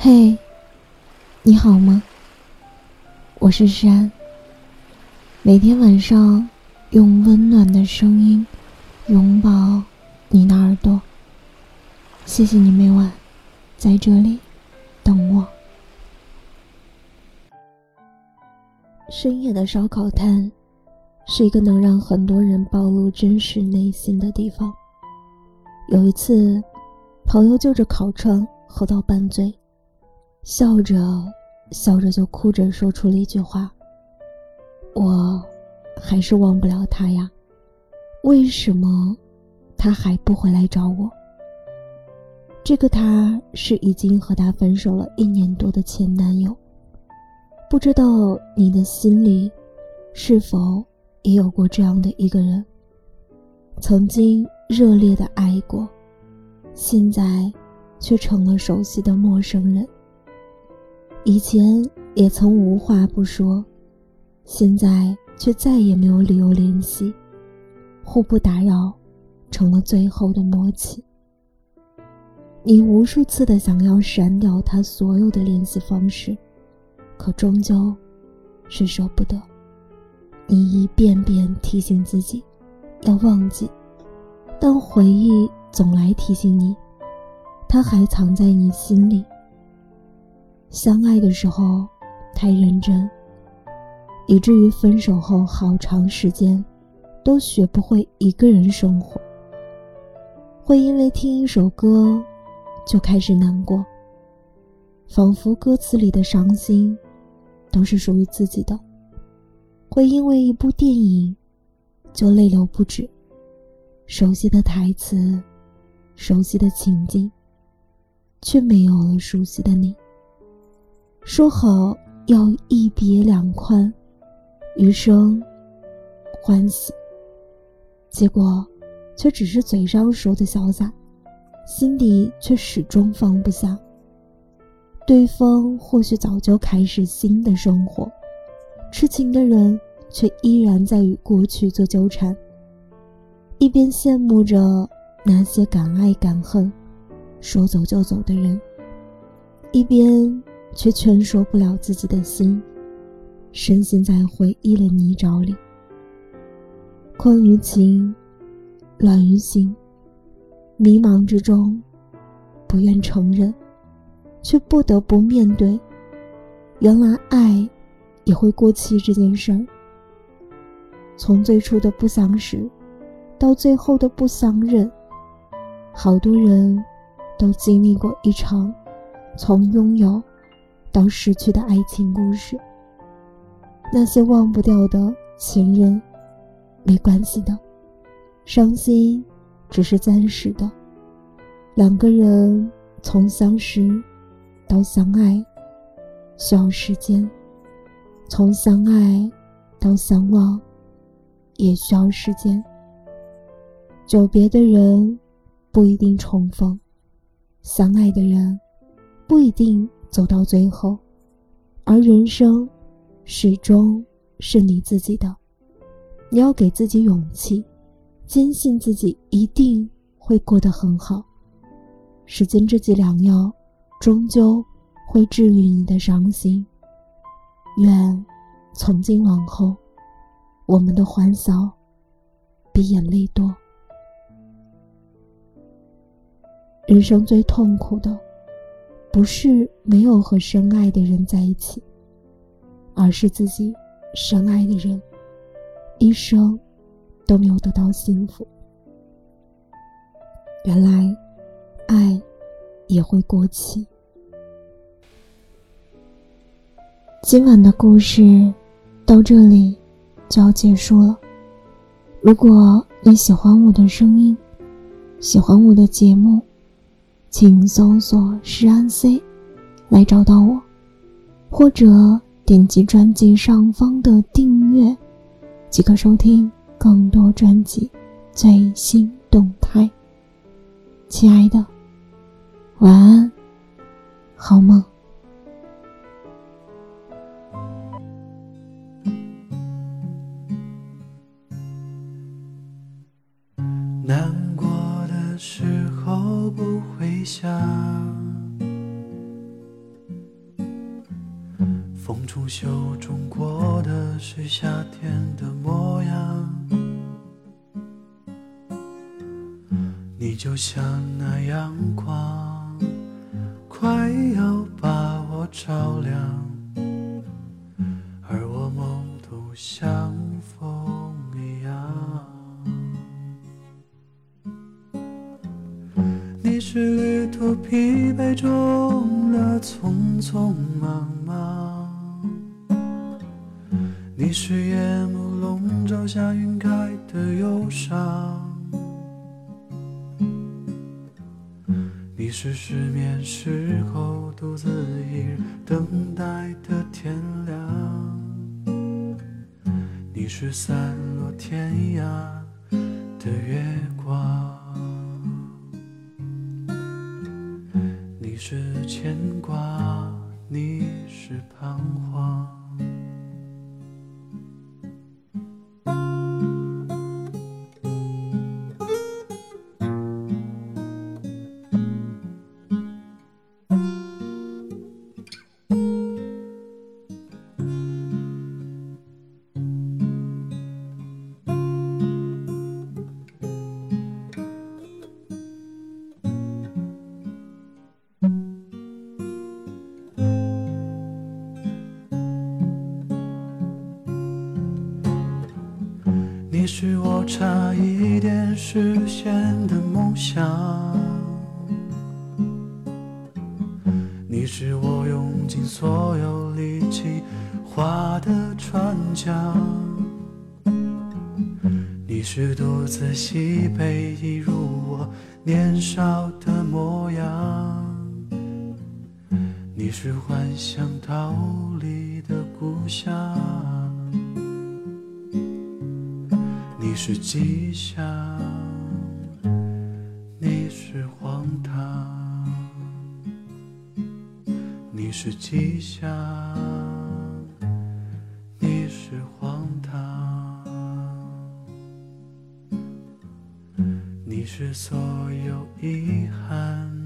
嘿，你好吗？我是珊，每天晚上用温暖的声音拥抱你的耳朵。谢谢你每晚在这里等我。深夜的烧烤摊是一个能让很多人暴露真实内心的地方。有一次，朋友就着烤串喝到半醉，笑着笑着就哭着说出了一句话，我还是忘不了他呀，为什么他还不回来找我？这个他是已经和他分手了1年多的前男友。不知道你的心里是否也有过这样的一个人，曾经热烈的爱过，现在却成了熟悉的陌生人。以前也曾无话不说，现在却再也没有理由联系，互不打扰成了最后的默契。你无数次的想要删掉他所有的联系方式，可终究是舍不得。你一遍遍提醒自己要忘记，但回忆总来提醒你，他还藏在你心里。相爱的时候太认真，以至于分手后好长时间都学不会一个人生活，会因为听一首歌就开始难过，仿佛歌词里的伤心都是属于自己的，会因为一部电影就泪流不止，熟悉的台词，熟悉的情境，却没有了熟悉的你。说好要一别两宽，余生欢喜，结果却只是嘴上说的潇洒，心底却始终放不下。对方或许早就开始新的生活，痴情的人却依然在与过去做纠缠，一边羡慕着那些敢爱敢恨说走就走的人，一边却劝说不了自己的心，深陷在回忆的泥沼里。困于情，乱于心，迷茫之中不愿承认，却不得不面对原来爱也会过期这件事儿。从最初的不相识到最后的不相认，好多人都经历过一场从拥有到失去的爱情故事。那些忘不掉的情人，没关系的，伤心只是暂时的。两个人从相识到相爱需要时间，从相爱到相忘也需要时间。久别的人不一定重逢，相爱的人不一定走到最后，而人生始终是你自己的。你要给自己勇气，坚信自己一定会过得很好。时间这剂良药，终究会治愈你的伤心。愿从今往后，我们的欢笑比眼泪多。人生最痛苦的不是没有和深爱的人在一起，而是自己深爱的人一生都没有得到幸福。原来爱也会过期。今晚的故事到这里就要结束了。如果你喜欢我的声音，喜欢我的节目，请搜索诗安 C 来找到我，或者点击专辑上方的订阅即可收听更多专辑最新动态。亲爱的，晚安，好梦。难过的时候不会想，风中袖中过的是夏天的模样，你就像那阳光，快要把我照亮，而我梦独相逢一样。你是旅途疲惫中的匆匆忙忙，你是夜幕笼罩下晕开的忧伤，你是失眠时候独自一人等待的天亮，你是散落天涯的月光，你是牵挂，你是彷徨。你是我差一点实现的梦想，你是我用尽所有力气划的船桨，你是独自西北一如我年少的模样，你是幻想逃离的故乡，你是吉祥，你是荒唐，你是吉祥，你是荒唐，你是所有遗憾。